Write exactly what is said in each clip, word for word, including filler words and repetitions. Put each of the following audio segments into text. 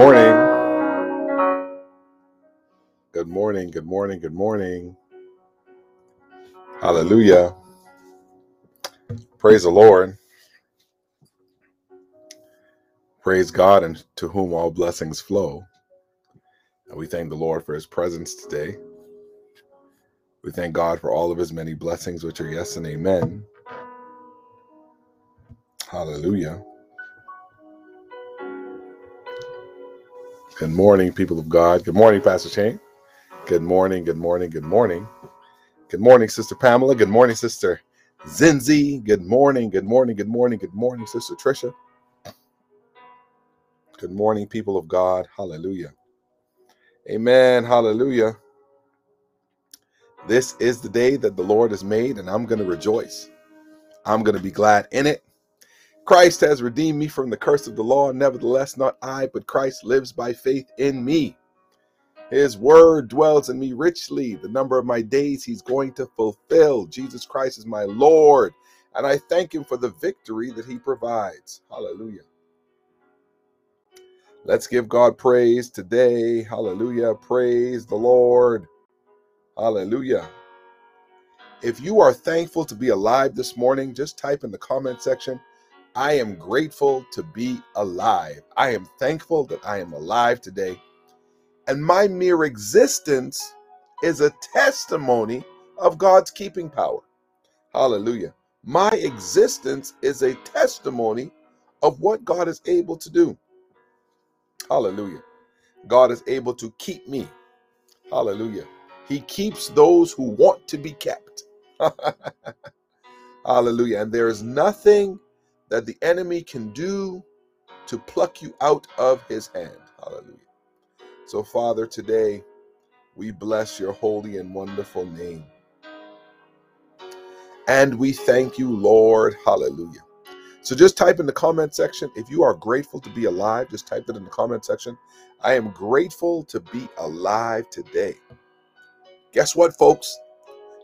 morning. Good morning. Good morning. Good morning. Hallelujah. Praise the Lord. Praise God, and to whom all blessings flow. And we thank the Lord for his presence today. We thank God for all of his many blessings, which are yes and amen. Hallelujah. Good morning, people of God. Good morning, Pastor Shane. Good morning, good morning, good morning. Good morning, Sister Pamela. Good morning, Sister Zinzi. Good morning, good morning, good morning, good morning, Sister Trisha. Good morning, people of God. Hallelujah. Amen. Hallelujah. This is the day that the Lord has made, and I'm going to rejoice. I'm going to be glad in it. Christ has redeemed me from the curse of the law. Nevertheless, not I, but Christ lives by faith in me. His word dwells in me richly. The number of my days he's going to fulfill. Jesus Christ is my Lord, and I thank him for the victory that he provides. Hallelujah. Let's give God praise today. Hallelujah. Praise the Lord. Hallelujah. If you are thankful to be alive this morning, just type in the comment section, I am grateful to be alive. I am thankful that I am alive today. And my mere existence is a testimony of God's keeping power. Hallelujah. My existence is a testimony of what God is able to do. Hallelujah. God is able to keep me. Hallelujah. He keeps those who want to be kept. Hallelujah. And there is nothing that the enemy can do to pluck you out of his hand. Hallelujah. So, Father, today we bless your holy and wonderful name. And we thank you, Lord. Hallelujah. So just type in the comment section. If you are grateful to be alive, just type it in the comment section. I am grateful to be alive today. Guess what, folks?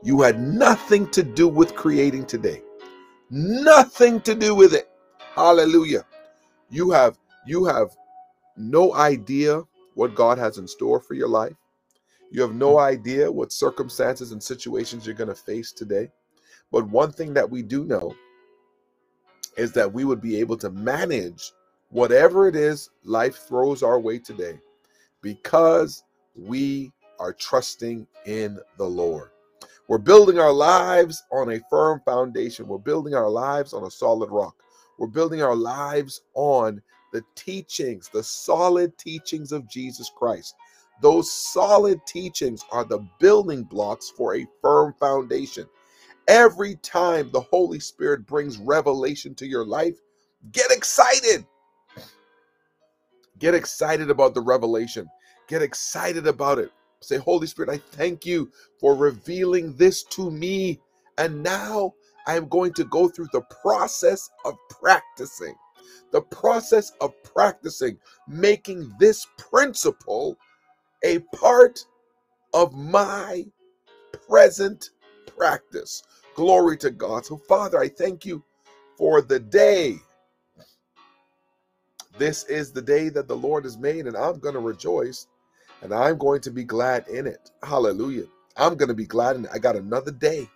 You had nothing to do with creating today. Nothing to do with it. Hallelujah. You have, you have no idea what God has in store for your life. You have no idea what circumstances and situations you're going to face today. But one thing that we do know is that we would be able to manage whatever it is life throws our way today, because we are trusting in the Lord. We're building our lives on a firm foundation. We're building our lives on a solid rock. We're building our lives on the teachings, the solid teachings of Jesus Christ. Those solid teachings are the building blocks for a firm foundation. Every time the Holy Spirit brings revelation to your life, get excited. Get excited about the revelation. Get excited about it. Say, Holy Spirit, I thank you for revealing this to me. And now I am going to go through the process of practicing, the process of practicing, making this principle a part of my present practice. Glory to God. So, Father, I thank you for the day. This is the day that the Lord has made, and I'm going to rejoice, and I'm going to be glad in it. Hallelujah. I'm going to be glad in it. I got another day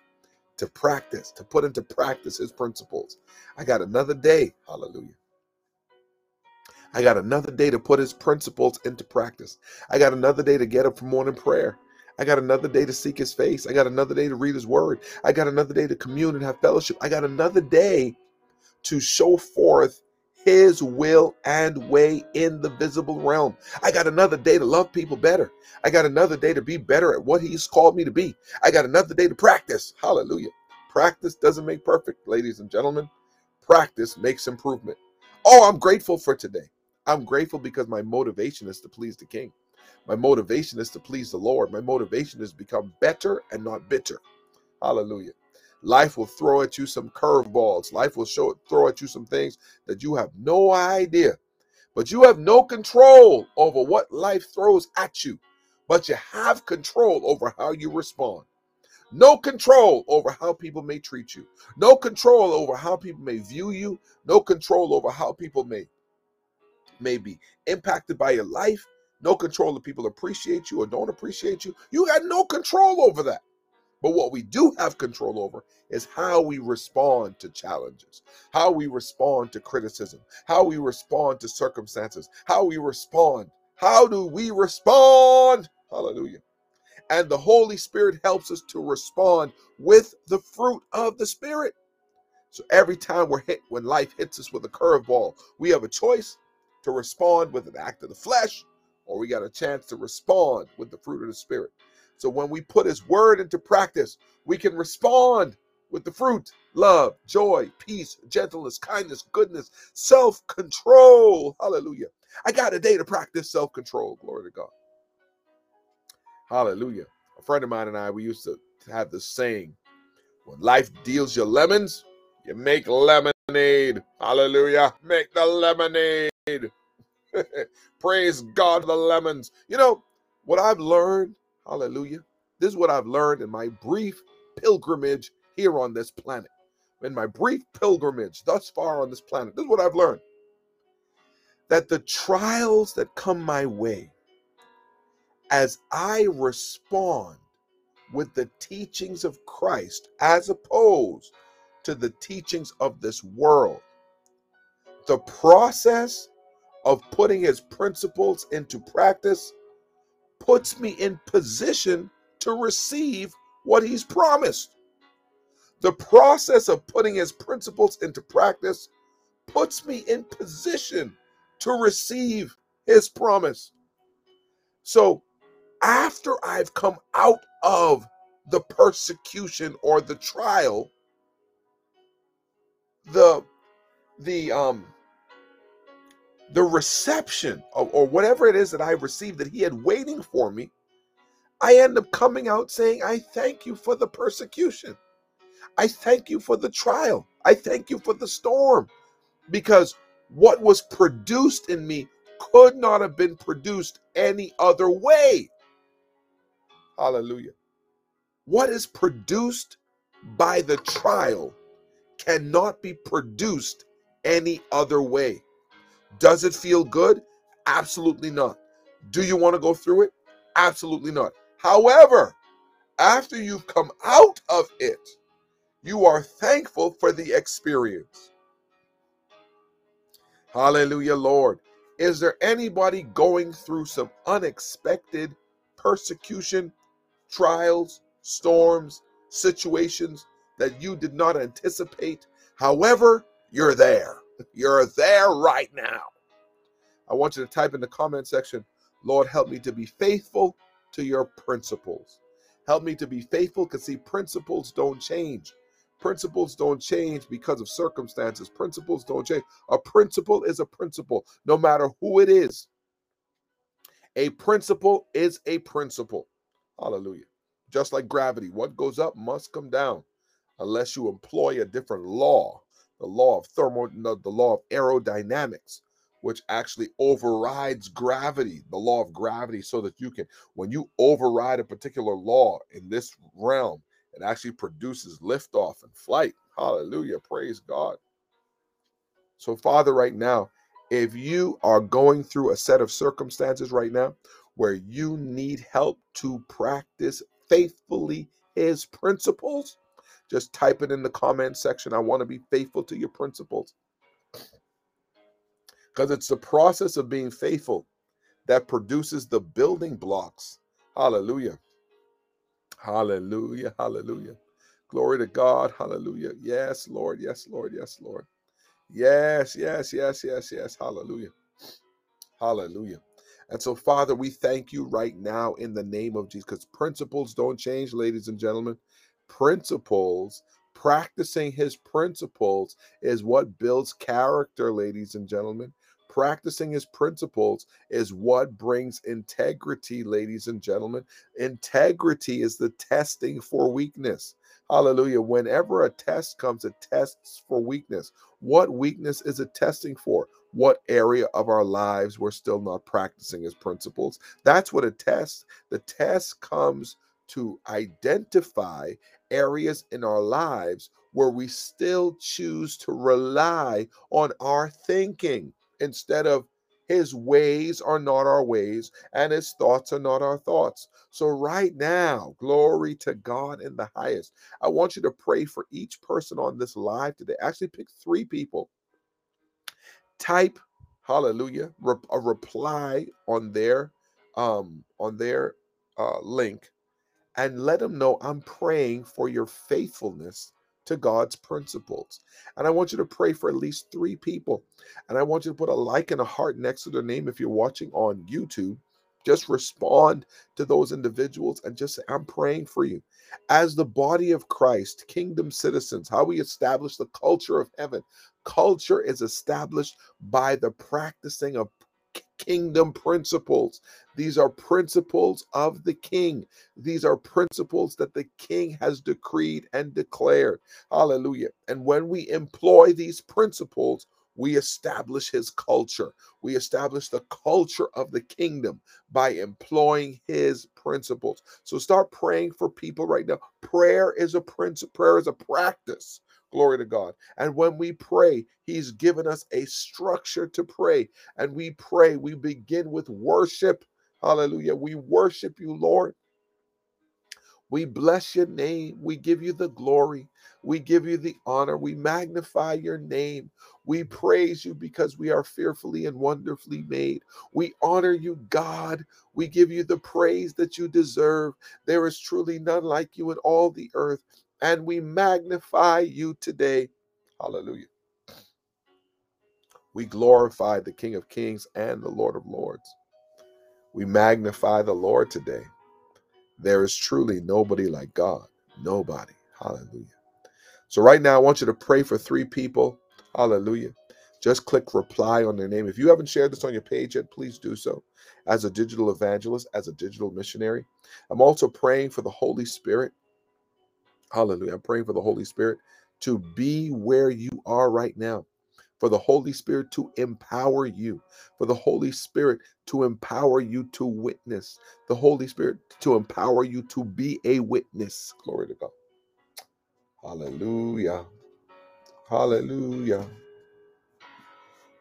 to practice, to put into practice his principles. I got another day. Hallelujah. I got another day to put his principles into practice. I got another day to get up for morning prayer. I got another day to seek his face. I got another day to read his word. I got another day to commune and have fellowship. I got another day to show forth his will and way in the visible realm. I got another day to love people better. I got another day to be better at what he's called me to be. I got another day to practice. Hallelujah. Practice doesn't make perfect, ladies and gentlemen. Practice makes improvement. Oh, I'm grateful for today. I'm grateful because my motivation is to please the King. My motivation is to please the Lord. My motivation is to become better and not bitter. Hallelujah. Life will throw at you some curveballs. Life will show, throw at you some things that you have no idea. But you have no control over what life throws at you. But you have control over how you respond. No control over how people may treat you. No control over how people may view you. No control over how people may may be impacted by your life. No control if people appreciate you or don't appreciate you. You got no control over that. But what we do have control over is how we respond to challenges, how we respond to criticism, how we respond to circumstances, how we respond. How do we respond? Hallelujah. And the Holy Spirit helps us to respond with the fruit of the Spirit. So every time we're hit, when life hits us with a curveball, we have a choice to respond with an act of the flesh, or we got a chance to respond with the fruit of the Spirit. So when we put his word into practice, we can respond with the fruit: love, joy, peace, gentleness, kindness, goodness, self-control. Hallelujah. I got a day to practice self-control. Glory to God. Hallelujah. A friend of mine and I, we used to have this saying: when life deals you lemons, you make lemonade. Hallelujah. Make the lemonade. Praise God for the lemons. You know, what I've learned, hallelujah, this is what I've learned in my brief pilgrimage here on this planet. In my brief pilgrimage thus far on this planet, this is what I've learned. That the trials that come my way, as I respond with the teachings of Christ as opposed to the teachings of this world, the process of putting his principles into practice puts me in position to receive what he's promised. The process of putting his principles into practice puts me in position to receive his promise. So after I've come out of the persecution or the trial, the the um the reception of, or whatever it is that I received that he had waiting for me, I end up coming out saying, I thank you for the persecution. I thank you for the trial. I thank you for the storm, because what was produced in me could not have been produced any other way. Hallelujah. What is produced by the trial cannot be produced any other way. Does it feel good? Absolutely not. Do you want to go through it? Absolutely not. However, after you've come out of it, you are thankful for the experience. Hallelujah, Lord. Is there anybody going through some unexpected persecution, trials, storms, situations that you did not anticipate? However, you're there. You're there right now. I want you to type in the comment section, Lord, help me to be faithful to your principles. Help me to be faithful, because see, principles don't change. Principles don't change because of circumstances. Principles don't change. A principle is a principle, no matter who it is. A principle is a principle. Hallelujah. Just like gravity, what goes up must come down, unless you employ a different law, the law of thermo, the law of aerodynamics, which actually overrides gravity, the law of gravity, so that you can, when you override a particular law in this realm, it actually produces liftoff and flight. Hallelujah. Praise God. So, Father, right now, if you are going through a set of circumstances right now where you need help to practice faithfully his principles, just type it in the comment section. I want to be faithful to your principles. Because it's the process of being faithful that produces the building blocks. Hallelujah. Hallelujah. Hallelujah. Glory to God. Hallelujah. Yes, Lord. Yes, Lord. Yes, Lord. Yes, yes, yes, yes, yes. Hallelujah. Hallelujah. And so, Father, we thank you right now in the name of Jesus, because principles don't change, ladies and gentlemen. Principles, practicing his principles is what builds character, ladies and gentlemen. Practicing his principles is what brings integrity, ladies and gentlemen. Integrity is the testing for weakness. Hallelujah. Whenever a test comes, it tests for weakness. What weakness is it testing for? What area of our lives we're still not practicing his principles? That's what it tests. The test comes to identify areas in our lives where we still choose to rely on our thinking instead of His ways are not our ways, and his thoughts are not our thoughts. So right now, glory to God in the highest. I want you to pray for each person on this live today. Actually, pick three people. Type, hallelujah, a reply on their, um, on their uh, link, and let them know I'm praying for your faithfulness to God's principles. And I want you to pray for at least three people. And I want you to put a like and a heart next to their name. If you're watching on YouTube, just respond to those individuals and just say, I'm praying for you. As the body of Christ, kingdom citizens, how we establish the culture of heaven. Culture is established by the practicing of kingdom principles. These are principles of the king. These are principles that the king has decreed and declared. Hallelujah. And when we employ these principles, we establish his culture. We establish the culture of the kingdom by employing his principles. So start praying for people right now. Prayer is a principle. Prayer is a practice. Glory to God. And when we pray, he's given us a structure to pray. And we pray, we begin with worship. Hallelujah. We worship you, Lord. We bless your name. We give you the glory. We give you the honor. We magnify your name. We praise you because we are fearfully and wonderfully made. We honor you, God. We give you the praise that you deserve. There is truly none like you in all the earth. And we magnify you today. Hallelujah. We glorify the King of Kings and the Lord of Lords. We magnify the Lord today. There is truly nobody like God. Nobody. Hallelujah. So right now, I want you to pray for three people. Hallelujah. Just click reply on their name. If you haven't shared this on your page yet, please do so. As a digital evangelist, as a digital missionary, I'm also praying for the Holy Spirit. Hallelujah. I'm praying for the Holy Spirit to be where you are right now, for the Holy Spirit to empower you, for the Holy Spirit to empower you to witness, the Holy Spirit to empower you to be a witness. Glory to God. Hallelujah. Hallelujah.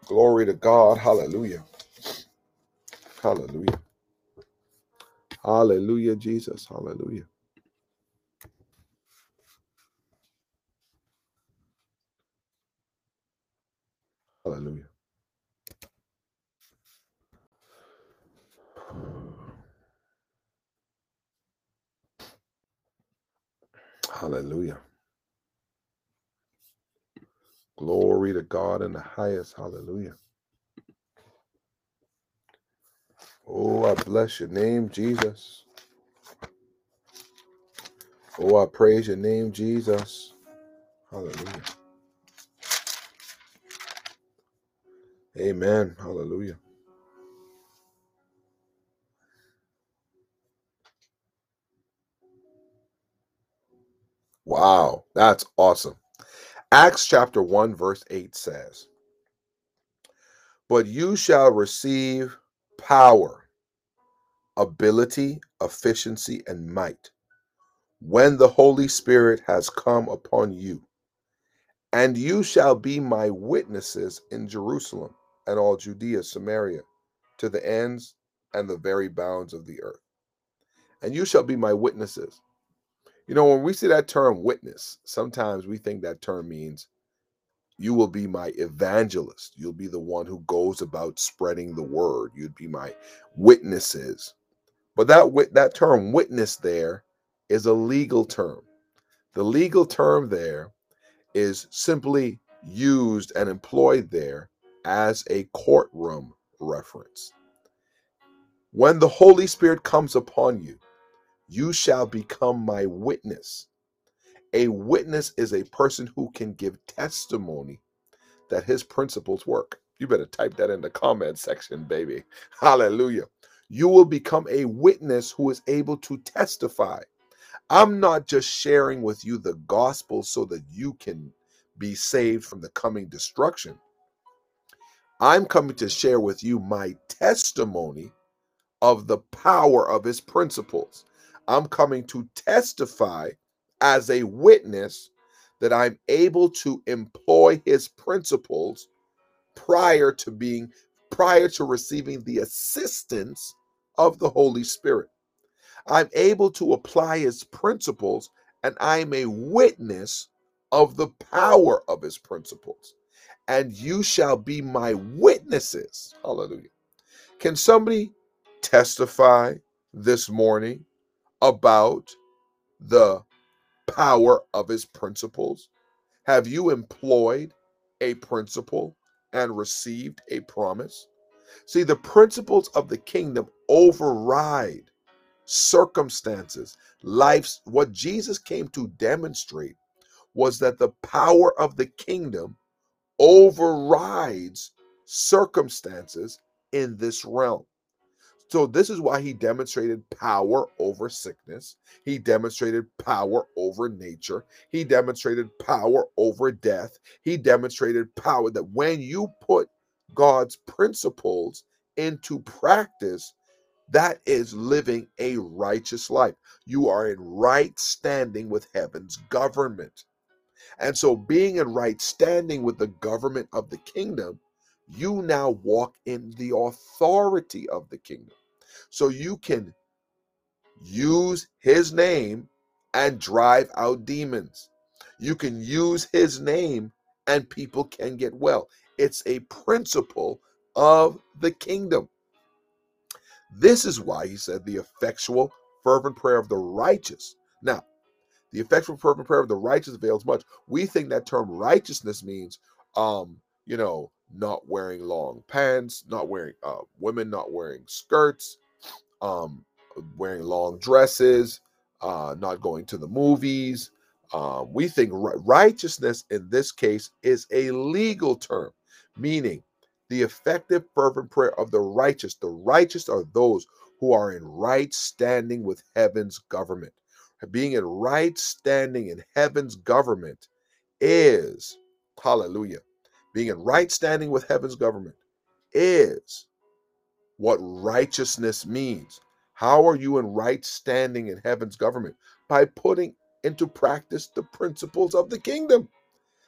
Glory to God. Hallelujah. Hallelujah. Hallelujah, Jesus. Hallelujah. Hallelujah. Hallelujah. Glory to God in the highest. Hallelujah. Oh, I bless your name, Jesus. Oh, I praise your name, Jesus. Hallelujah. Amen. Hallelujah. Wow, that's awesome. Acts chapter one, verse eight says, but you shall receive power, ability, efficiency, and might when the Holy Spirit has come upon you, and you shall be my witnesses in Jerusalem and all Judea, Samaria, to the ends and the very bounds of the earth. And you shall be my witnesses. You know, when we see that term witness, sometimes we think that term means you will be my evangelist. You'll be the one who goes about spreading the word. You'd be my witnesses. But that, that term witness there is a legal term. The legal term there is simply used and employed there as a courtroom reference. When the Holy Spirit comes upon you, you shall become my witness. A witness is a person who can give testimony that his principles work. You better type that in the comment section, baby. Hallelujah. You will become a witness who is able to testify. I'm not just sharing with you the gospel so that you can be saved from the coming destruction. I'm coming to share with you my testimony of the power of his principles. I'm coming to testify as a witness that I'm able to employ his principles prior to being prior to receiving the assistance of the Holy Spirit. I'm able to apply his principles, and I'm a witness of the power of his principles. And you shall be my witnesses. Hallelujah. Can somebody testify this morning about the power of his principles? Have you employed a principle and received a promise? See, the principles of the kingdom override circumstances, life's. What Jesus came to demonstrate was that the power of the kingdom overrides circumstances in this realm. So this is why he demonstrated power over sickness. He demonstrated power over nature. He demonstrated power over death. He demonstrated power that when you put God's principles into practice, that is living a righteous life. You are in right standing with heaven's government. And so being in right standing with the government of the kingdom, you now walk in the authority of the kingdom. So you can use his name and drive out demons. You can use his name and people can get well. It's a principle of the kingdom. This is why he said the effectual fervent prayer of the righteous. Now, the effectual fervent prayer of the righteous avails much. We think that term righteousness means, um, you know, not wearing long pants, not wearing uh, women, not wearing skirts, um, wearing long dresses, uh, not going to the movies. Uh, we think ri- righteousness in this case is a legal term, meaning the effective fervent prayer of the righteous. The righteous are those who are in right standing with heaven's government. Being in right standing in heaven's government is, hallelujah, being in right standing with heaven's government is what righteousness means. How are you in right standing in heaven's government? By putting into practice the principles of the kingdom.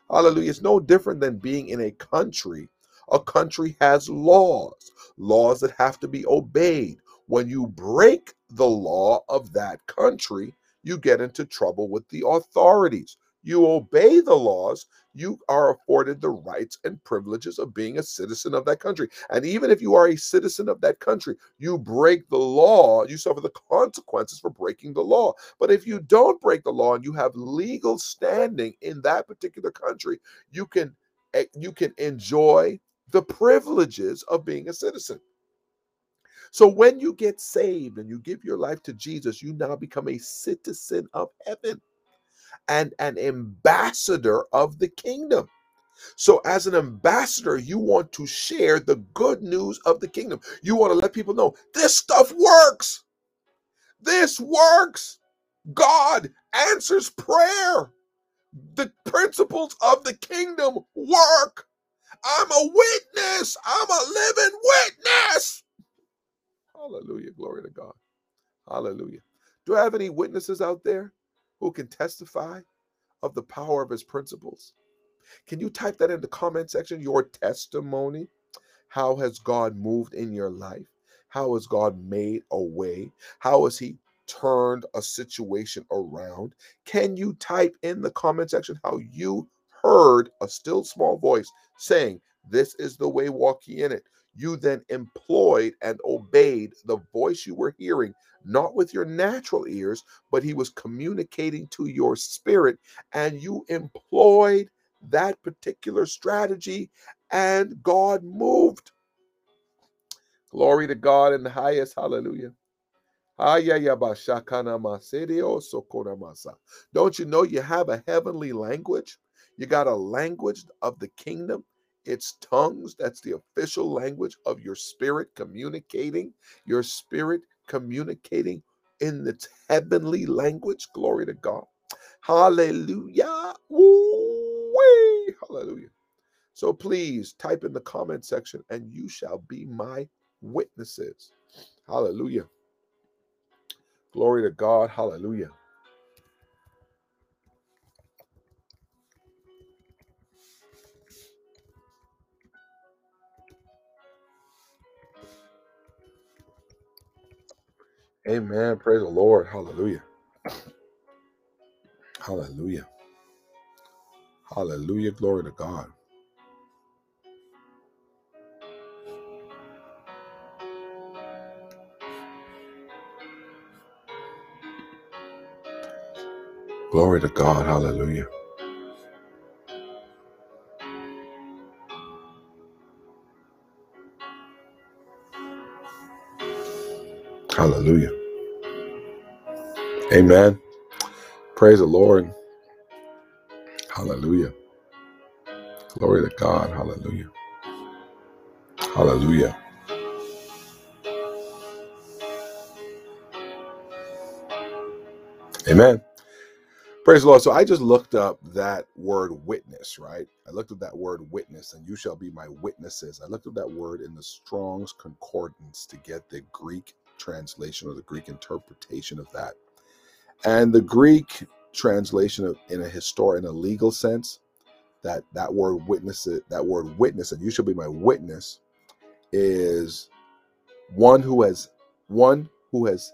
Hallelujah. It's no different than being in a country. A country has laws, laws that have to be obeyed. When you break the law of that country, you get into trouble with the authorities. You obey the laws, you are afforded the rights and privileges of being a citizen of that country. And even if you are a citizen of that country, you break the law, you suffer the consequences for breaking the law. But if you don't break the law and you have legal standing in that particular country, you can, you can enjoy the privileges of being a citizen. So when you get saved and you give your life to Jesus, you now become a citizen of heaven and an ambassador of the kingdom. So as an ambassador, you want to share the good news of the kingdom. You want to let people know this stuff works. This works. God answers prayer. The principles of the kingdom work. I'm a witness. I'm a living witness. Hallelujah. Glory to God. Hallelujah. Do I have any witnesses out there who can testify of the power of his principles? Can you type that in the comment section? Your testimony. How has God moved in your life? How has God made a way? How has he turned a situation around? Can you type in the comment section how you heard a still small voice saying, "This is the way, walk ye in it"? You then employed and obeyed the voice you were hearing, not with your natural ears, but he was communicating to your spirit, and you employed that particular strategy, and God moved. Glory to God in the highest. Hallelujah. Don't you know you have a heavenly language? You got a language of the kingdom. It's tongues. That's the official language of your spirit communicating, your spirit communicating in its heavenly language. Glory to God. Hallelujah. Woo-wee. Hallelujah. So please type in the comment section and you shall be my witnesses. Hallelujah. Glory to God. Hallelujah. Amen. Praise the Lord. Hallelujah. Hallelujah. Hallelujah. Glory to God. Glory to God. Hallelujah. Hallelujah. Amen. Praise the Lord. Hallelujah. Glory to God. Hallelujah. Hallelujah. Amen. Praise the Lord. So I just looked up that word witness, right? I looked up that word witness, and you shall be my witnesses. I looked up that word in the Strong's Concordance to get the Greek translation or the Greek interpretation of that. And the Greek translation of, in a historic, in a legal sense, that that word witness, that word witness, and you shall be my witness, is one who has one who has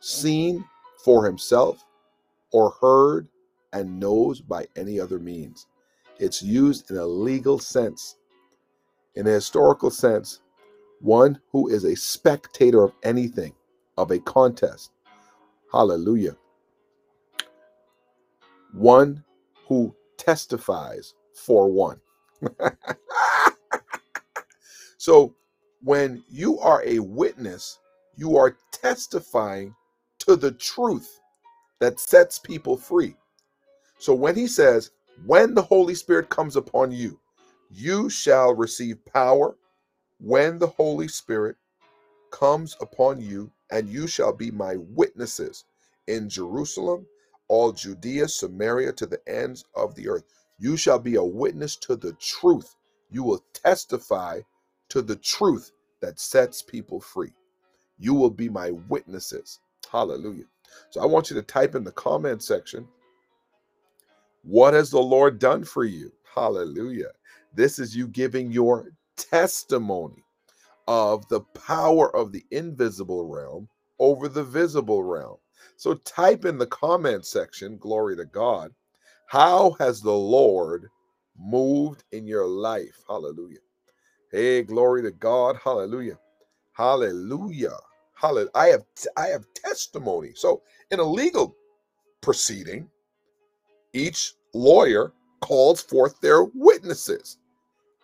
seen for himself or heard and knows by any other means. It's used in a legal sense. In a historical sense, one who is a spectator of anything, of a contest. Hallelujah. One who testifies for one. So when you are a witness, you are testifying to the truth that sets people free. So when he says, when the Holy Spirit comes upon you, you shall receive power. When the Holy Spirit comes upon you, and you shall be my witnesses in Jerusalem, all Judea, Samaria, to the ends of the earth. You shall be a witness to the truth. You will testify to the truth that sets people free. You will be my witnesses. Hallelujah. So I want you to type in the comment section, what has the Lord done for you? Hallelujah. This is you giving your testimony of the power of the invisible realm over the visible realm. So type in the comment section, glory to God, how has the Lord moved in your life? Hallelujah. Hey, glory to God. Hallelujah. Hallelujah. Hallelujah. I have, I have testimony. So in a legal proceeding, each lawyer calls forth their witnesses,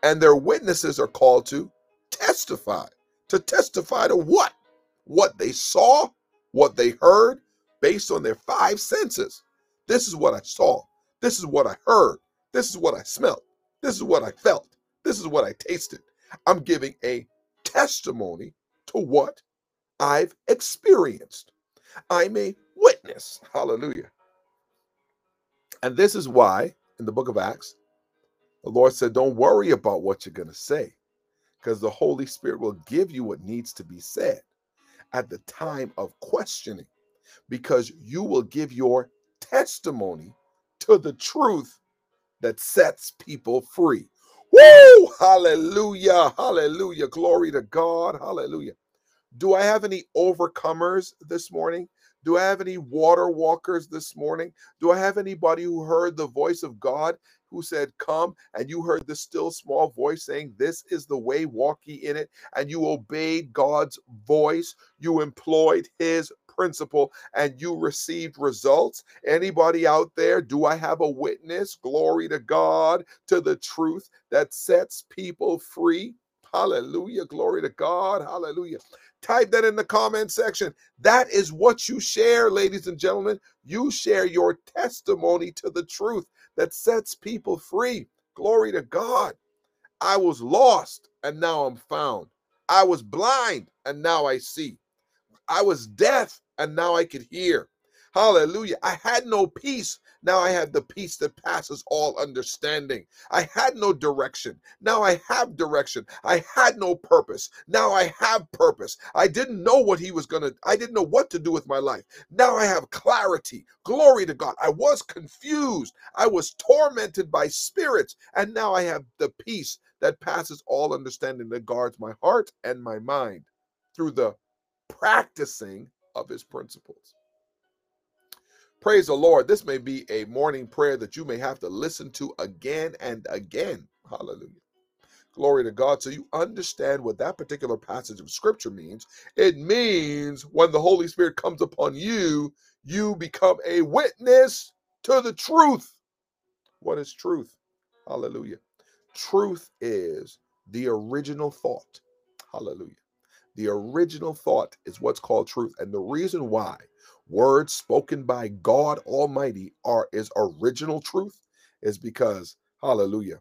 and their witnesses are called to testify. To testify to what? What they saw, what they heard, based on their five senses. This is what I saw. This is what I heard. This is what I smelled. This is what I felt. This is what I tasted. I'm giving a testimony to what I've experienced. I'm a witness. Hallelujah. And this is why, in the book of Acts, the Lord said, don't worry about what you're going to say, because the Holy Spirit will give you what needs to be said at the time of questioning, because you will give your testimony to the truth that sets people free. Woo! Hallelujah. Hallelujah. Glory to God. Hallelujah. Do I have any overcomers this morning? Do I have any water walkers this morning? Do I have anybody who heard the voice of God who said, come, and you heard the still small voice saying, this is the way, walk ye in it, and you obeyed God's voice, you employed his principle, and you received results? Anybody out there? Do I have a witness, glory to God, to the truth that sets people free? Hallelujah, glory to God, hallelujah. Type that in the comment section. That is what you share, ladies and gentlemen. You share your testimony to the truth that sets people free. Glory to God. I was lost, and now I'm found. I was blind, and now I see. I was deaf, and now I could hear. Hallelujah. I had no peace. Now I have the peace that passes all understanding. I had no direction. Now I have direction. I had no purpose. Now I have purpose. I didn't know what he was going to, I didn't know what to do with my life. Now I have clarity. Glory to God. I was confused. I was tormented by spirits. And now I have the peace that passes all understanding that guards my heart and my mind through the practicing of his principles. Praise the Lord. This may be a morning prayer that you may have to listen to again and again. Hallelujah. Glory to God. So you understand what that particular passage of scripture means. It means when the Holy Spirit comes upon you, you become a witness to the truth. What is truth? Hallelujah. Truth is the original thought. Hallelujah. The original thought is what's called truth. And the reason why words spoken by God Almighty are is original truth is because, hallelujah,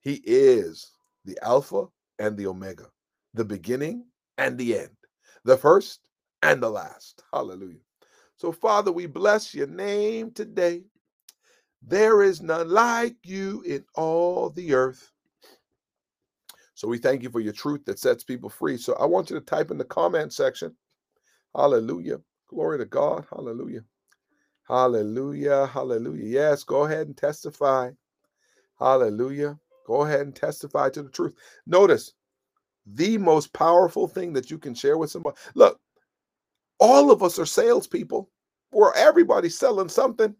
he is the Alpha and the Omega, the beginning and the end, the first and the last. Hallelujah. So, Father, we bless your name today. There is none like you in all the earth. So we thank you for your truth that sets people free. So I want you to type in the comment section. Hallelujah. Glory to God. Hallelujah. Hallelujah. Hallelujah. Yes, go ahead and testify. Hallelujah. Go ahead and testify to the truth. Notice the most powerful thing that you can share with somebody. Look, all of us are salespeople. We're everybody's selling something.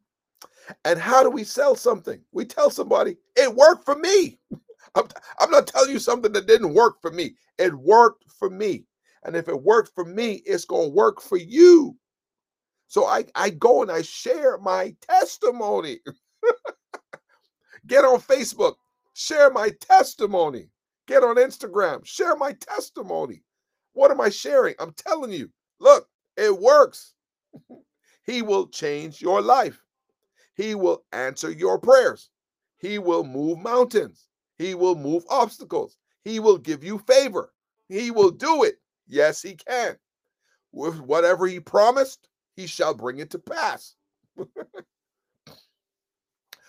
And how do we sell something? We tell somebody, it worked for me. I'm, I'm not telling you something that didn't work for me. It worked for me. And if it worked for me, it's going to work for you. So I, I go and I share my testimony. Get on Facebook. Share my testimony. Get on Instagram. Share my testimony. What am I sharing? I'm telling you, look, it works. He will change your life. He will answer your prayers. He will move mountains. He will move obstacles. He will give you favor. He will do it. Yes, he can. With whatever he promised, he shall bring it to pass.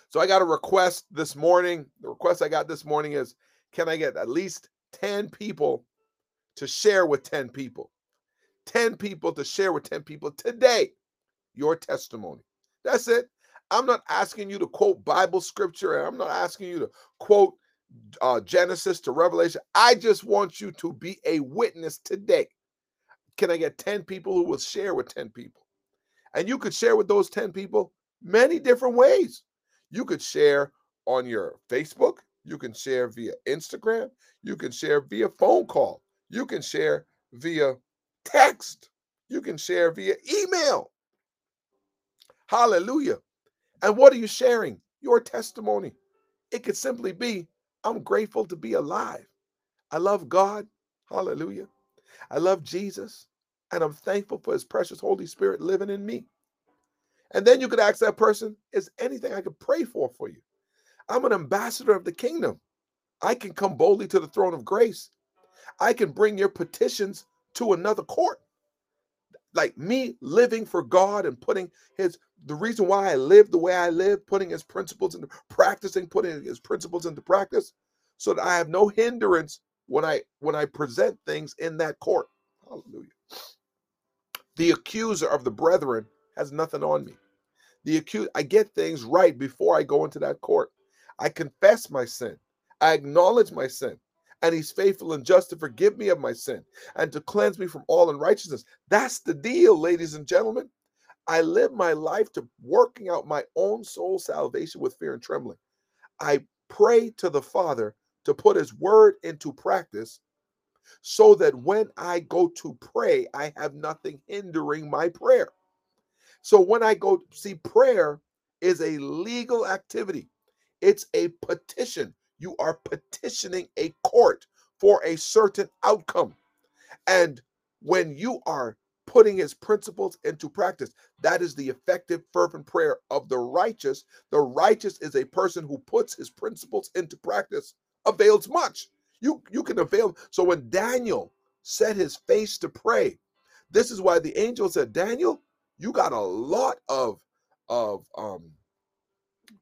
So I got a request this morning. The request I got this morning is, can I get at least ten people to share with ten people? ten people to share with ten people today, your testimony. That's it. I'm not asking you to quote Bible scripture. And I'm not asking you to quote uh, Genesis to Revelation. I just want you to be a witness today. Can I get ten people who will share with ten people? And you could share with those ten people many different ways. You could share on your Facebook. You can share via Instagram. You can share via phone call. You can share via text. You can share via email. Hallelujah. And what are you sharing? Your testimony. It could simply be, I'm grateful to be alive. I love God. Hallelujah. I love Jesus. And I'm thankful for his precious Holy Spirit living in me. And then you could ask that person, is anything I could pray for for you? I'm an ambassador of the kingdom. I can come boldly to the throne of grace. I can bring your petitions to another court. Like me living for God and putting his, the reason why I live the way I live, putting his principles into practicing, putting his principles into practice so that I have no hindrance when I, when I present things in that court. Hallelujah. The accuser of the brethren has nothing on me. The accused, I get things right before I go into that court. I confess my sin. I acknowledge my sin. And he's faithful and just to forgive me of my sin and to cleanse me from all unrighteousness. That's the deal, ladies and gentlemen. I live my life to working out my own soul salvation with fear and trembling. I pray to the Father to put his word into practice so that when I go to pray, I have nothing hindering my prayer. So when I go, see, prayer is a legal activity. It's a petition. You are petitioning a court for a certain outcome. And when you are putting his principles into practice, that is the effective, fervent prayer of the righteous. The righteous is a person who puts his principles into practice, avails much. You, you can avail. So when Daniel set his face to pray, this is why the angel said, Daniel, you got a lot of, of um,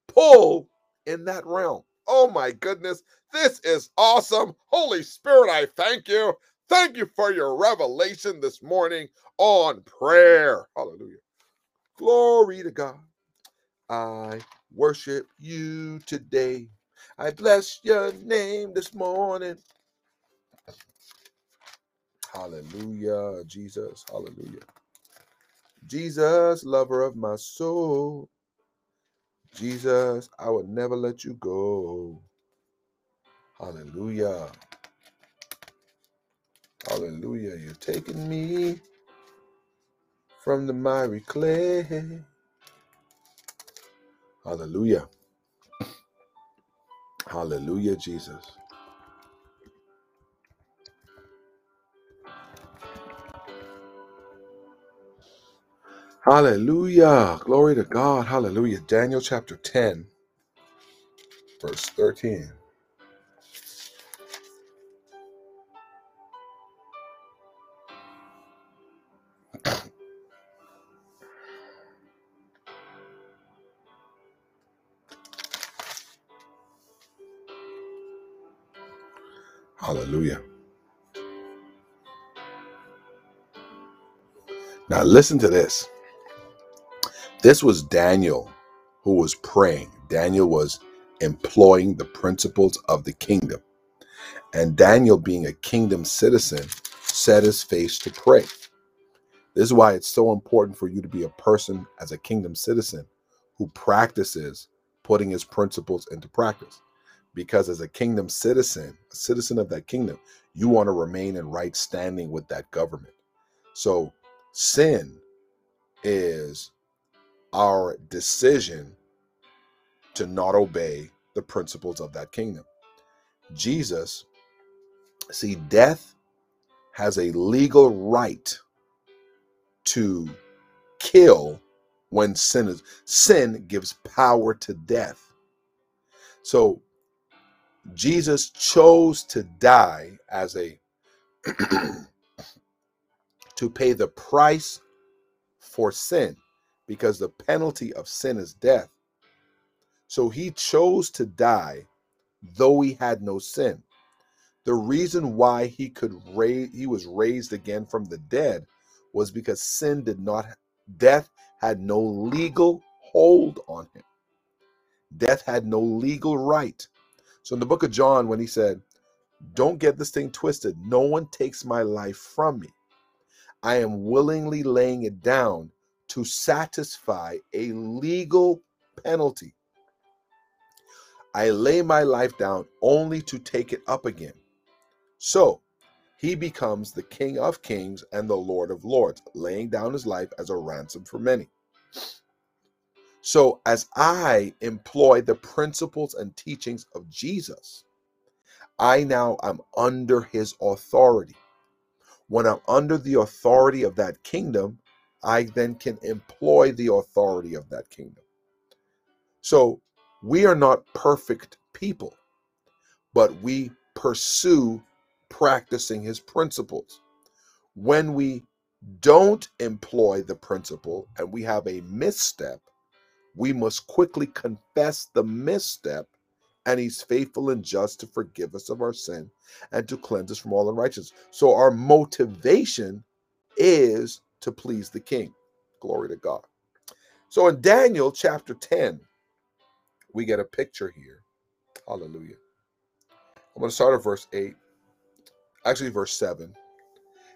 pull in that realm. Oh my goodness, this is awesome. Holy Spirit, I thank you. Thank you for your revelation this morning on prayer. Hallelujah. Glory to God. I worship you today. I bless your name this morning. Hallelujah, Jesus. Hallelujah. Jesus, lover of my soul. Jesus, I would never let you go. Hallelujah. Hallelujah. You're taking me from the miry clay. Hallelujah. Hallelujah, Jesus. Hallelujah. Glory to God. Hallelujah. Daniel chapter ten, verse thirteen. Hallelujah. Now listen to this. This was Daniel who was praying. Daniel was employing the principles of the kingdom. And Daniel, being a kingdom citizen, set his face to pray. This is why it's so important for you to be a person as a kingdom citizen who practices putting his principles into practice. Because as a kingdom citizen, a citizen of that kingdom, you want to remain in right standing with that government. So sin is our decision to not obey the principles of that kingdom. Jesus, see, death has a legal right to kill when sin is. Sin gives power to death. So Jesus chose to die as a to pay the price for sin, because the penalty of sin is death. So he chose to die, though he had no sin. The reason why he could raise, he was raised again from the dead, was because sin did not, death had no legal hold on him. Death had no legal right. So in the book of John, when he said, don't get this thing twisted, no one takes my life from me. I am willingly laying it down to satisfy a legal penalty. I lay my life down only to take it up again. So he becomes the King of Kings and the Lord of Lords, laying down his life as a ransom for many. So as I employ the principles and teachings of Jesus, I now am under his authority. When I'm under the authority of that kingdom, I then can employ the authority of that kingdom. So we are not perfect people, but we pursue practicing his principles. When we don't employ the principle and we have a misstep, we must quickly confess the misstep, and he's faithful and just to forgive us of our sin and to cleanse us from all unrighteousness. So our motivation is to please the King. Glory to God. So in Daniel chapter ten, we get a picture here. Hallelujah. I'm going to start at verse eight, actually verse seven.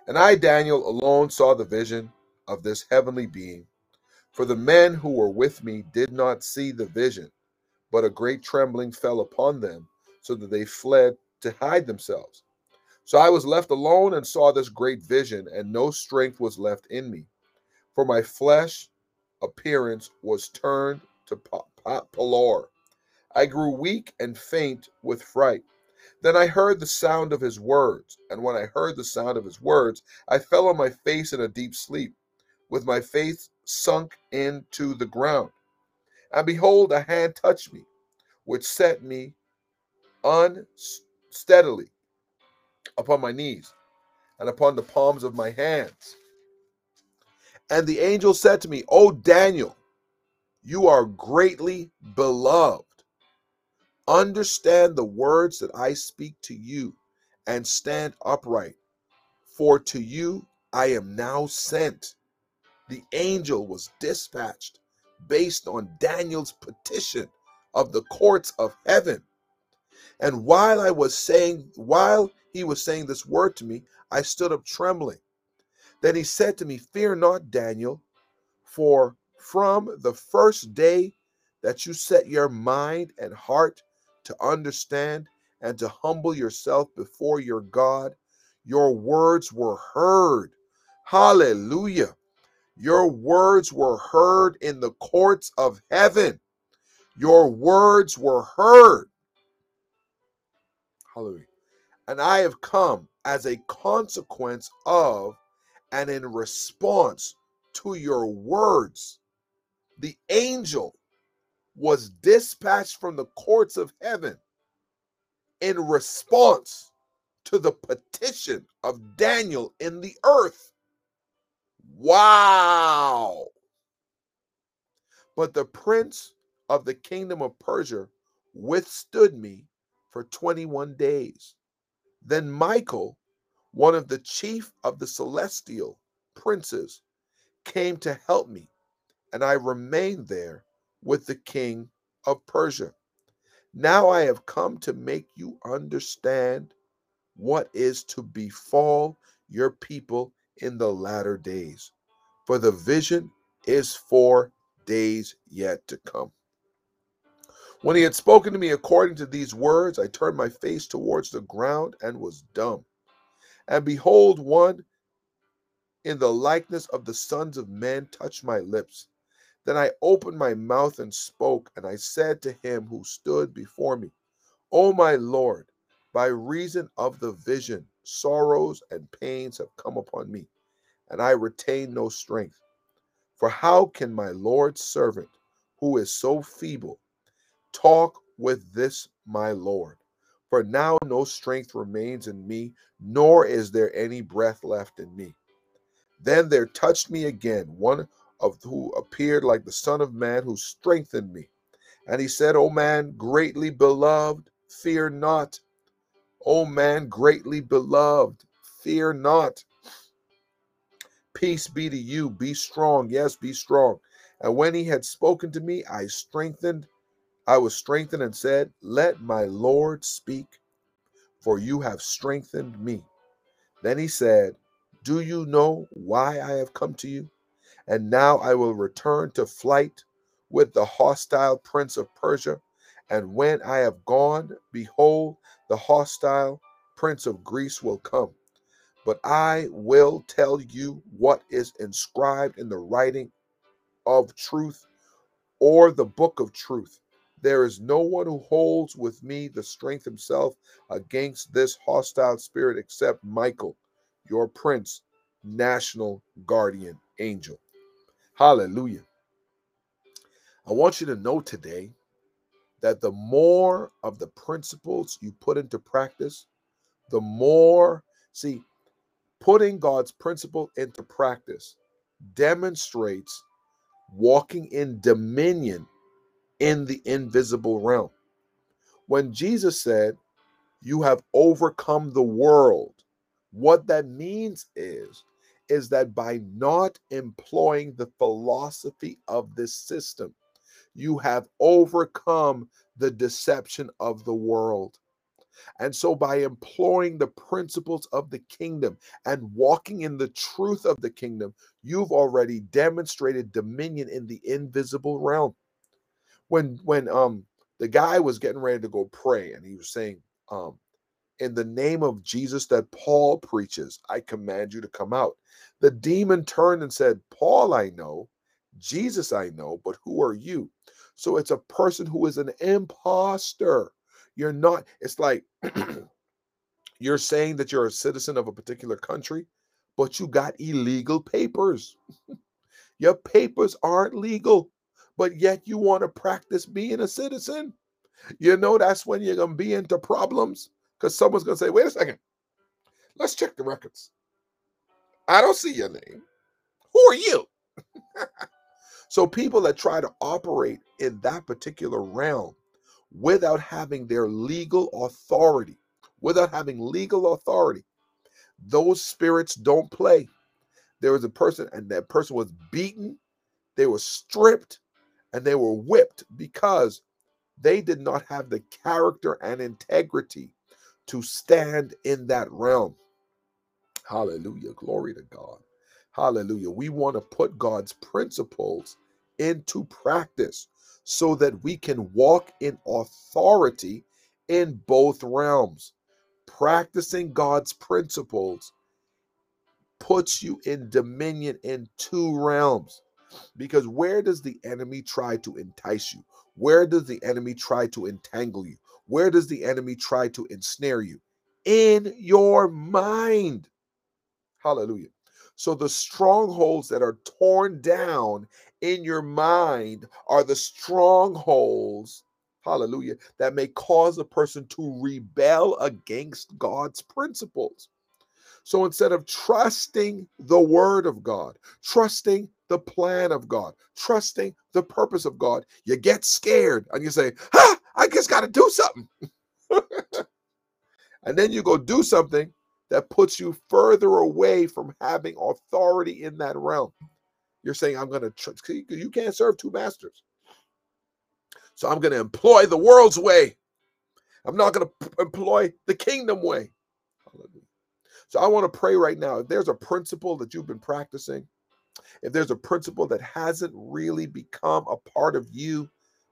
And I, Daniel, alone saw the vision of this heavenly being. For the men who were with me did not see the vision, but a great trembling fell upon them, so that they fled to hide themselves. So I was left alone and saw this great vision, and no strength was left in me. For my flesh appearance was turned to pallor. I grew weak and faint with fright. Then I heard the sound of his words, and when I heard the sound of his words, I fell on my face in a deep sleep, with my face sunk into the ground. And behold, a hand touched me, which set me unsteadily upon my knees and upon the palms of my hands. And the angel said to me, O Daniel, you are greatly beloved. Understand the words that I speak to you, and stand upright, for to you I am now sent. The angel was dispatched based on Daniel's petition of the courts of heaven. And while I was saying, while he was saying this word to me, I stood up trembling. Then he said to me, Fear not, Daniel, For from the first day that you set your mind and heart to understand and to humble yourself before your God, your words were heard. Hallelujah. Your words were heard in the courts of heaven. Your words were heard. Hallelujah. And I have come as a consequence of and in response to your words. The angel was dispatched from the courts of heaven in response to the petition of Daniel in the earth. Wow! But the prince of the kingdom of Persia withstood me for twenty-one days. Then Michael, one of the chief of the celestial princes, came to help me, and I remained there with the king of Persia. Now I have come to make you understand what is to befall your people in the latter days, for the vision is for days yet to come. When he had spoken to me according to these words, I turned my face towards the ground and was dumb. And behold, one in the likeness of the sons of men touched my lips. Then I opened my mouth and spoke, and I said to him who stood before me, O my Lord, by reason of the vision, sorrows and pains have come upon me, and I retain no strength. For how can my Lord's servant, who is so feeble, talk with this my Lord? For now no strength remains in me, nor is there any breath left in me. Then there touched me again one of who appeared like the Son of Man, who strengthened me. And he said, O man, greatly beloved, fear not. O man, greatly beloved, fear not. Peace be to you. Be strong. Yes, be strong. And when he had spoken to me, I strengthened. I was strengthened and said, Let my Lord speak, for you have strengthened me. Then he said, Do you know why I have come to you? And now I will return to flight with the hostile prince of Persia. And when I have gone, behold, the hostile prince of Greece will come. But I will tell you what is inscribed in the writing of truth, or the book of truth. There is no one who holds with me the strength himself against this hostile spirit except Michael, your prince, national guardian angel. Hallelujah. I want you to know today that the more of the principles you put into practice, the more, see, putting God's principle into practice demonstrates walking in dominion in the invisible realm. When Jesus said, you have overcome the world, what that means is, is that by not employing the philosophy of this system, you have overcome the deception of the world. And so by employing the principles of the kingdom and walking in the truth of the kingdom, you've already demonstrated dominion in the invisible realm. When when um the guy was getting ready to go pray, and he was saying, um, in the name of Jesus that Paul preaches, I command you to come out. The demon turned and said, Paul I know, Jesus I know, but who are you? So it's a person who is an imposter. You're not, it's like you're saying that you're a citizen of a particular country, but you got illegal papers. Your papers aren't legal, but yet you want to practice being a citizen. You know, that's when you're going to be into problems, because someone's going to say, wait a second, let's check the records. I don't see your name. Who are you? So people that try to operate in that particular realm without having their legal authority, without having legal authority, those spirits don't play. There was a person, and that person was beaten, they were stripped, and they were whipped because they did not have the character and integrity to stand in that realm. Hallelujah. Glory to God. Hallelujah. We want to put God's principles into practice so that we can walk in authority in both realms. Practicing God's principles puts you in dominion in two realms. Because where does the enemy try to entice you? Where does the enemy try to entangle you? Where does the enemy try to ensnare you? In your mind. Hallelujah. So the strongholds that are torn down in your mind are the strongholds, hallelujah, that may cause a person to rebel against God's principles. So instead of trusting the word of God, trusting the plan of God, trusting the purpose of God, you get scared and you say, "Ha! I just got to do something." And then you go do something that puts you further away from having authority in that realm. You're saying, I'm going to, tr- you can't serve two masters. So I'm going to employ the world's way. I'm not going to p- employ the kingdom way. Hallelujah. So I want to pray right now. If there's a principle that you've been practicing, if there's a principle that hasn't really become a part of you,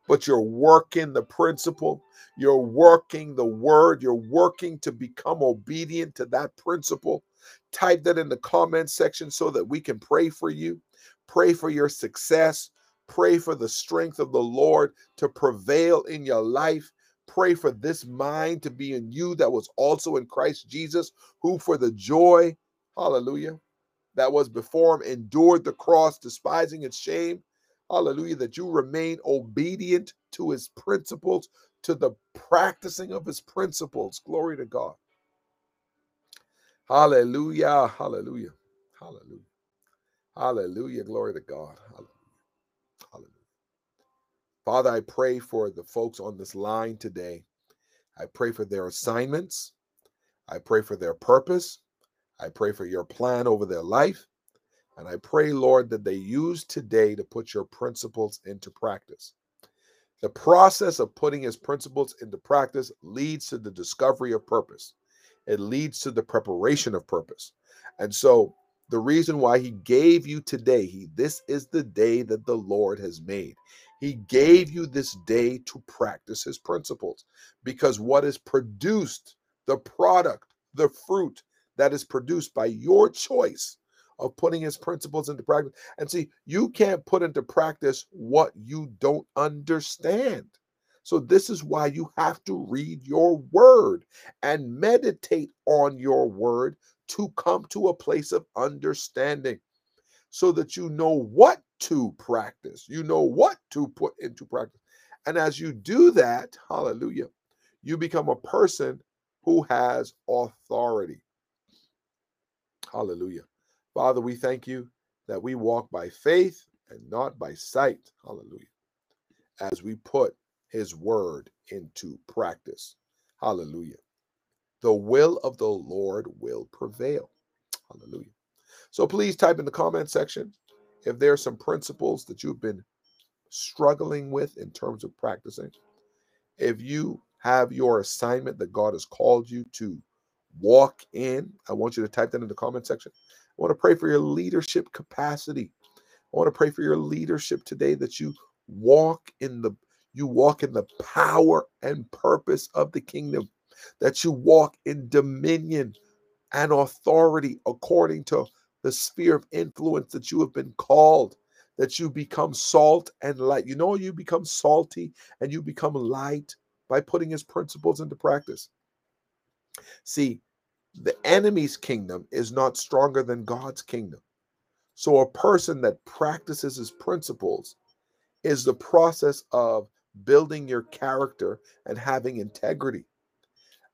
but you're working the principle, you're working the word, you're working to become obedient to that principle. Type that in the comment section so that we can pray for you, pray for your success, pray for the strength of the Lord to prevail in your life. Pray for this mind to be in you that was also in Christ Jesus, who for the joy, hallelujah, that was before him endured the cross, despising its shame. Hallelujah, that you remain obedient to his principles, to the practicing of his principles. Glory to God. Hallelujah, hallelujah, hallelujah, hallelujah, glory to God. Hallelujah, hallelujah. Father, I pray for the folks on this line today. I pray for their assignments. I pray for their purpose. I pray for your plan over their life. And I pray, Lord, that they use today to put your principles into practice. The process of putting his principles into practice leads to the discovery of purpose. It leads to the preparation of purpose. And so the reason why he gave you today, he, this is the day that the Lord has made. He gave you this day to practice his principles, because what is produced, the product, the fruit that is produced by your choice of putting his principles into practice. And see, you can't put into practice what you don't understand. So this is why you have to read your word and meditate on your word to come to a place of understanding, so that you know what to practice, you know what to put into practice. And as you do that, hallelujah, you become a person who has authority. Hallelujah. Father, we thank you that we walk by faith and not by sight, hallelujah, as we put his word into practice, hallelujah. The will of the Lord will prevail, hallelujah. So please type in the comment section if there are some principles that you've been struggling with in terms of practicing. If you have your assignment that God has called you to walk in, I want you to type that in the comment section. I want to pray for your leadership capacity. I want to pray for your leadership today, that you walk in the you walk in the power and purpose of the kingdom, that you walk in dominion and authority according to the sphere of influence that you have been called, that you become salt and light. You know, you become salty and you become light by putting his principles into practice. See, the enemy's kingdom is not stronger than God's kingdom. So a person that practices his principles is the process of building your character and having integrity.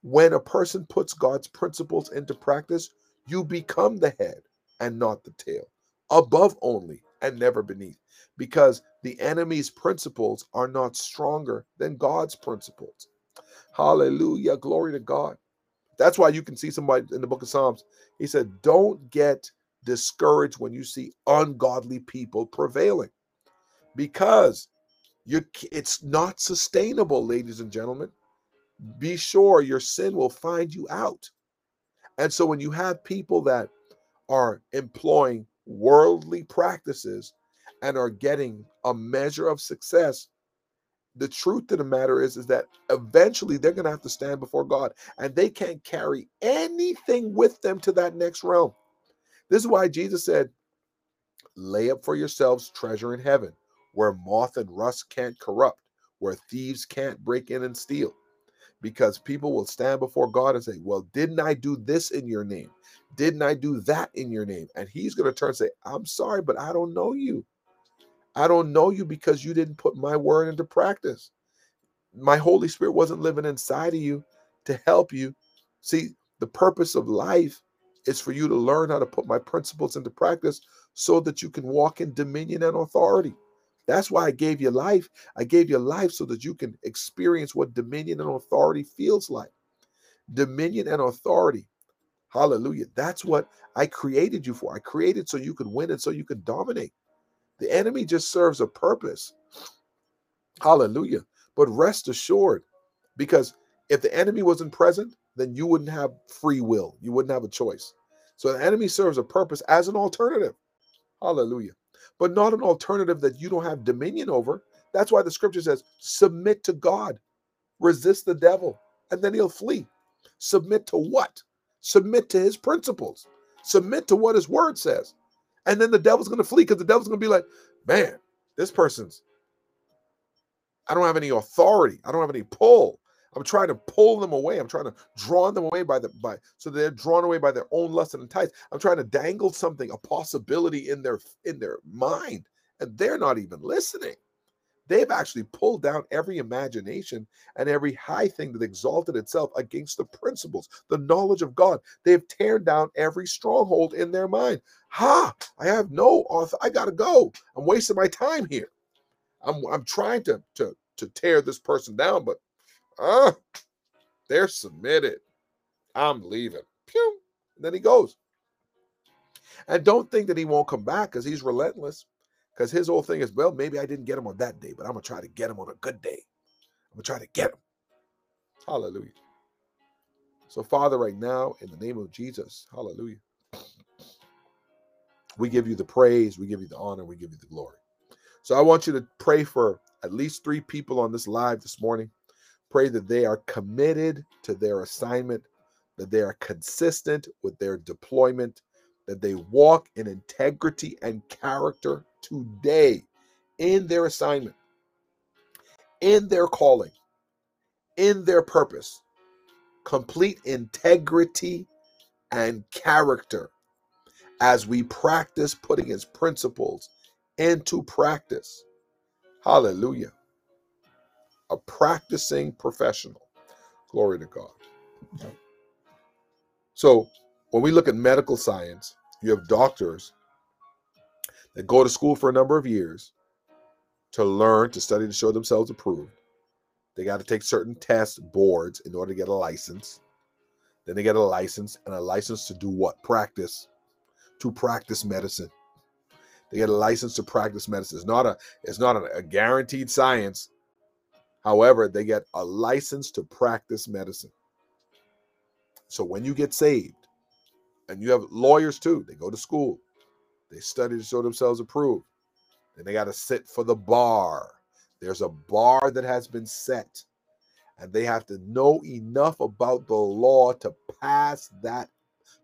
When a person puts God's principles into practice, you become the head and not the tail, above only and never beneath, because the enemy's principles are not stronger than God's principles. Hallelujah. Glory to God. That's why you can see somebody in the book of Psalms. He said, don't get discouraged when you see ungodly people prevailing, because you it's not sustainable, ladies and gentlemen. Be sure your sin will find you out. And so when you have people that are employing worldly practices and are getting a measure of success, the truth of the matter is, is that eventually they're going to have to stand before God, and they can't carry anything with them to that next realm. This is why Jesus said, lay up for yourselves treasure in heaven, where moth and rust can't corrupt, where thieves can't break in and steal. Because people will stand before God and say, well, didn't I do this in your name? Didn't I do that in your name? And he's going to turn and say, I'm sorry, but I don't know you. I don't know you because you didn't put my word into practice. My Holy Spirit wasn't living inside of you to help you. See, the purpose of life is for you to learn how to put my principles into practice so that you can walk in dominion and authority. That's why I gave you life. I gave you life so that you can experience what dominion and authority feels like. Dominion and authority. Hallelujah. That's what I created you for. I created so you could win and so you could dominate. The enemy just serves a purpose. Hallelujah. But rest assured, because if the enemy wasn't present, then you wouldn't have free will. You wouldn't have a choice. So the enemy serves a purpose as an alternative. Hallelujah. But not an alternative that you don't have dominion over. That's why the scripture says, submit to God, resist the devil, and then he'll flee. Submit to what? Submit to his principles. Submit to what his word says. And then the devil's going to flee, because the devil's going to be like, man, this person's, I don't have any authority. I don't have any pull. I'm trying to pull them away. I'm trying to draw them away by the by, so they're drawn away by their own lust and entice. I'm trying to dangle something, a possibility in their in their mind, and they're not even listening. They've actually pulled down every imagination and every high thing that exalted itself against the principles, the knowledge of God. They've teared down every stronghold in their mind. Ha! I have no author. I gotta go. I'm wasting my time here. I'm I'm trying to to to tear this person down, but. Uh, they're submitted. I'm leaving. Pew. And then he goes. And don't think that he won't come back, because he's relentless. Because his whole thing is, well, maybe I didn't get him on that day, but I'm going to try to get him on a good day. I'm going to try to get him. Hallelujah. So, Father, right now, in the name of Jesus, hallelujah, we give you the praise, we give you the honor, we give you the glory. So I want you to pray for at least three people on this live this morning. Pray that they are committed to their assignment, that they are consistent with their deployment, that they walk in integrity and character today in their assignment, in their calling, in their purpose. Complete integrity and character as we practice putting his principles into practice. Hallelujah. A practicing professional. Glory to God. Okay. So when we look at medical science, you have doctors that go to school for a number of years to learn, to study, to show themselves approved. They got to take certain tests, boards, in order to get a license. Then they get a license, and a license to do what? Practice. To practice medicine. They get a license to practice medicine. It's not a, it's not a, a guaranteed science. However, they get a license to practice medicine. So when you get saved, and you have lawyers too, they go to school, they study to show themselves approved, then they got to sit for the bar. There's a bar that has been set, and they have to know enough about the law to pass that,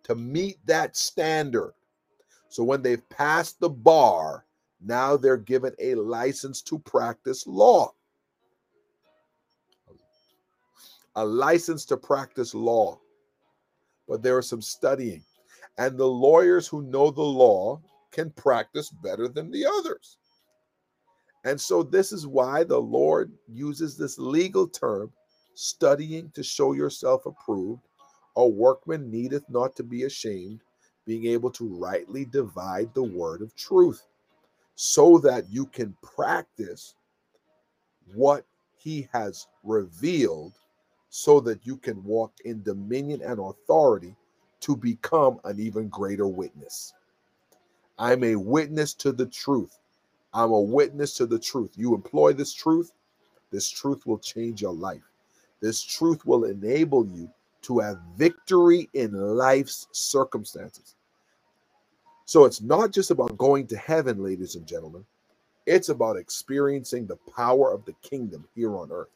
to meet that standard. So when they've passed the bar, now they're given a license to practice law. A license to practice law, but there is some studying, and the lawyers who know the law can practice better than the others. And so this is why the Lord uses this legal term, studying to show yourself approved, a workman needeth not to be ashamed, being able to rightly divide the word of truth, so that you can practice what he has revealed, so that you can walk in dominion and authority to become an even greater witness. I'm a witness to the truth. I'm a witness to the truth. You employ this truth, this truth will change your life. This truth will enable you to have victory in life's circumstances. So it's not just about going to heaven, ladies and gentlemen. It's about experiencing the power of the kingdom here on earth.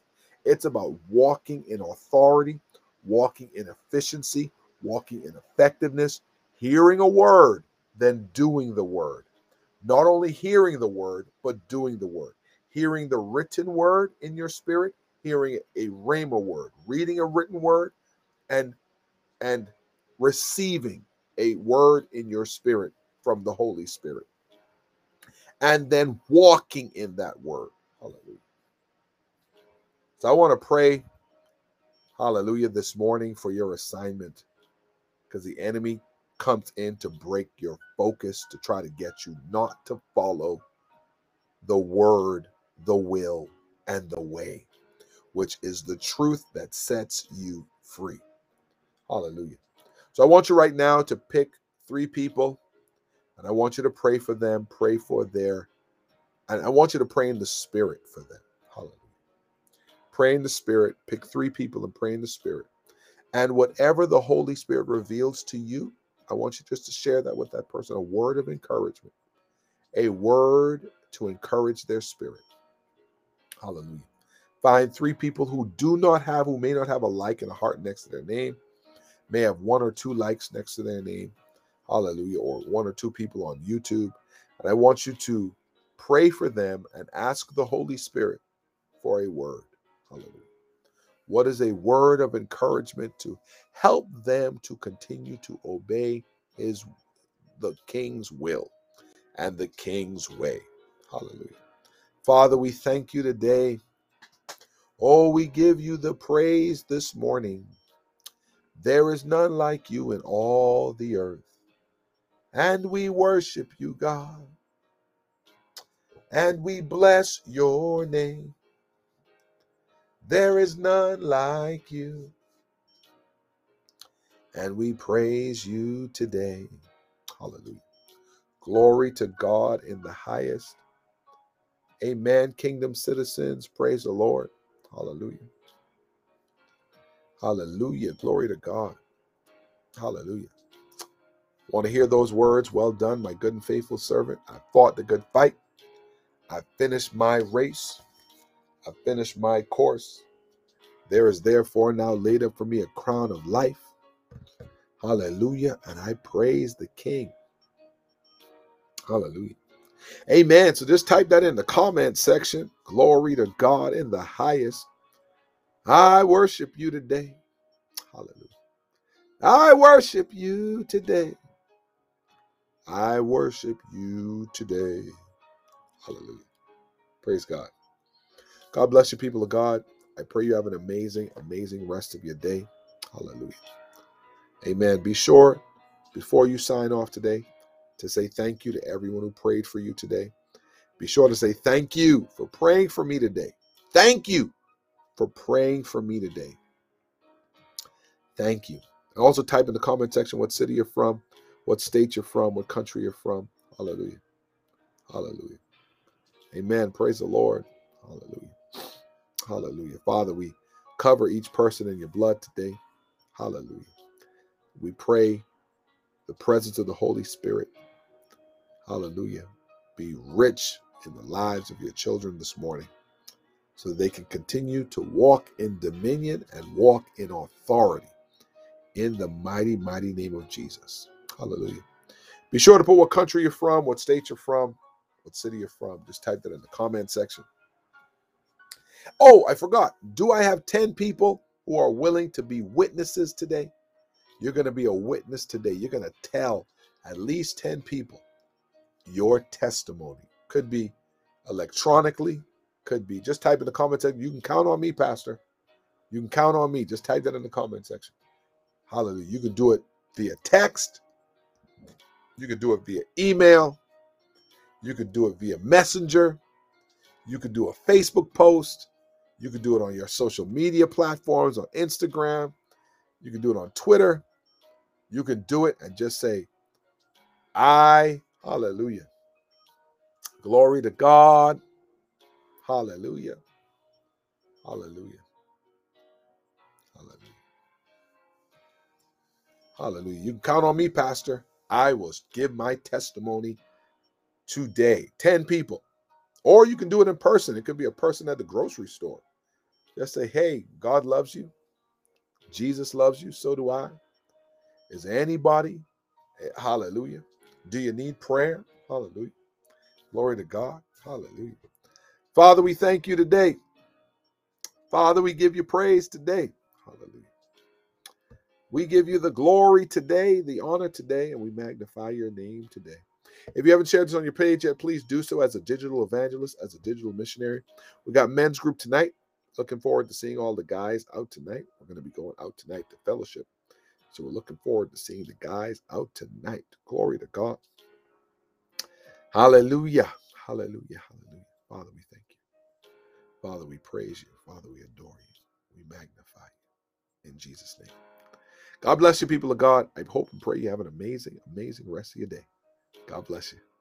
It's about walking in authority, walking in efficiency, walking in effectiveness, hearing a word, then doing the word. Not only hearing the word, but doing the word. Hearing the written word in your spirit, hearing a rhema word, reading a written word, and, and receiving a word in your spirit from the Holy Spirit. And then walking in that word. Hallelujah. So I want to pray, hallelujah, this morning for your assignment, because the enemy comes in to break your focus, to try to get you not to follow the word, the will, and the way, which is the truth that sets you free. Hallelujah. So I want you right now to pick three people, and I want you to pray for them, pray for their, and I want you to pray in the spirit for them. Hallelujah. Pray in the spirit, pick three people and pray in the spirit. And whatever the Holy Spirit reveals to you, I want you just to share that with that person, a word of encouragement, a word to encourage their spirit. Hallelujah. Find three people who do not have, who may not have a like and a heart next to their name, may have one or two likes next to their name. Hallelujah. Or one or two people on YouTube. And I want you to pray for them and ask the Holy Spirit for a word. Hallelujah. What is a word of encouragement to help them to continue to obey his, the King's will and the King's way? Hallelujah. Father, we thank you today. Oh, we give you the praise this morning. There is none like you in all the earth. And we worship you, God. And we bless your name. There is none like you. And we praise you today. Hallelujah. Glory to God in the highest. Amen. Kingdom citizens, praise the Lord. Hallelujah. Hallelujah. Glory to God. Hallelujah. Want to hear those words? Well done, my good and faithful servant. I fought the good fight. I finished my race. I finished my course. There is therefore now laid up for me a crown of life. Hallelujah. And I praise the King. Hallelujah. Amen. So just type that in the comment section. Glory to God in the highest. I worship you today. Hallelujah. I worship you today. I worship you today. Hallelujah. Praise God. God bless you, people of God. I pray you have an amazing, amazing rest of your day. Hallelujah. Amen. Be sure, before you sign off today, to say thank you to everyone who prayed for you today. Be sure to say thank you for praying for me today. Thank you for praying for me today. Thank you. And also type in the comment section what city you're from, what state you're from, what country you're from. Hallelujah. Hallelujah. Amen. Praise the Lord. Hallelujah. Hallelujah. Father, we cover each person in your blood today. Hallelujah. We pray the presence of the Holy Spirit. Hallelujah. Be rich in the lives of your children this morning, so they can continue to walk in dominion and walk in authority in the mighty, mighty name of Jesus. Hallelujah. Be sure to put what country you're from, what state you're from, what city you're from. Just type that in the comment section. Oh, I forgot. Do I have ten people who are willing to be witnesses today? You're going to be a witness today. You're going to tell at least ten people your testimony. Could be electronically. Could be. Just type in the comment section. You can count on me, Pastor. You can count on me. Just type that in the comment section. Hallelujah. You can do it via text. You can do it via email. You can do it via Messenger. You can do a Facebook post. You can do it on your social media platforms, on Instagram. You can do it on Twitter. You can do it and just say, I, hallelujah. Glory to God. Hallelujah. Hallelujah. Hallelujah. Hallelujah. You can count on me, Pastor. I will give my testimony today. ten people. Or you can do it in person. It could be a person at the grocery store. Just say, hey, God loves you. Jesus loves you. So do I. Is anybody? Hallelujah. Do you need prayer? Hallelujah. Glory to God. Hallelujah. Father, we thank you today. Father, we give you praise today. Hallelujah. We give you the glory today, the honor today, and we magnify your name today. If you haven't shared this on your page yet, please do so as a digital evangelist, as a digital missionary. We got men's group tonight. Looking forward to seeing all the guys out tonight. We're going to be going out tonight to fellowship. So we're looking forward to seeing the guys out tonight. Glory to God. Hallelujah. Hallelujah. Hallelujah. Father, we thank you. Father, we praise you. Father, we adore you. We magnify you. In Jesus' name. God bless you, people of God. I hope and pray you have an amazing, amazing rest of your day. God bless you.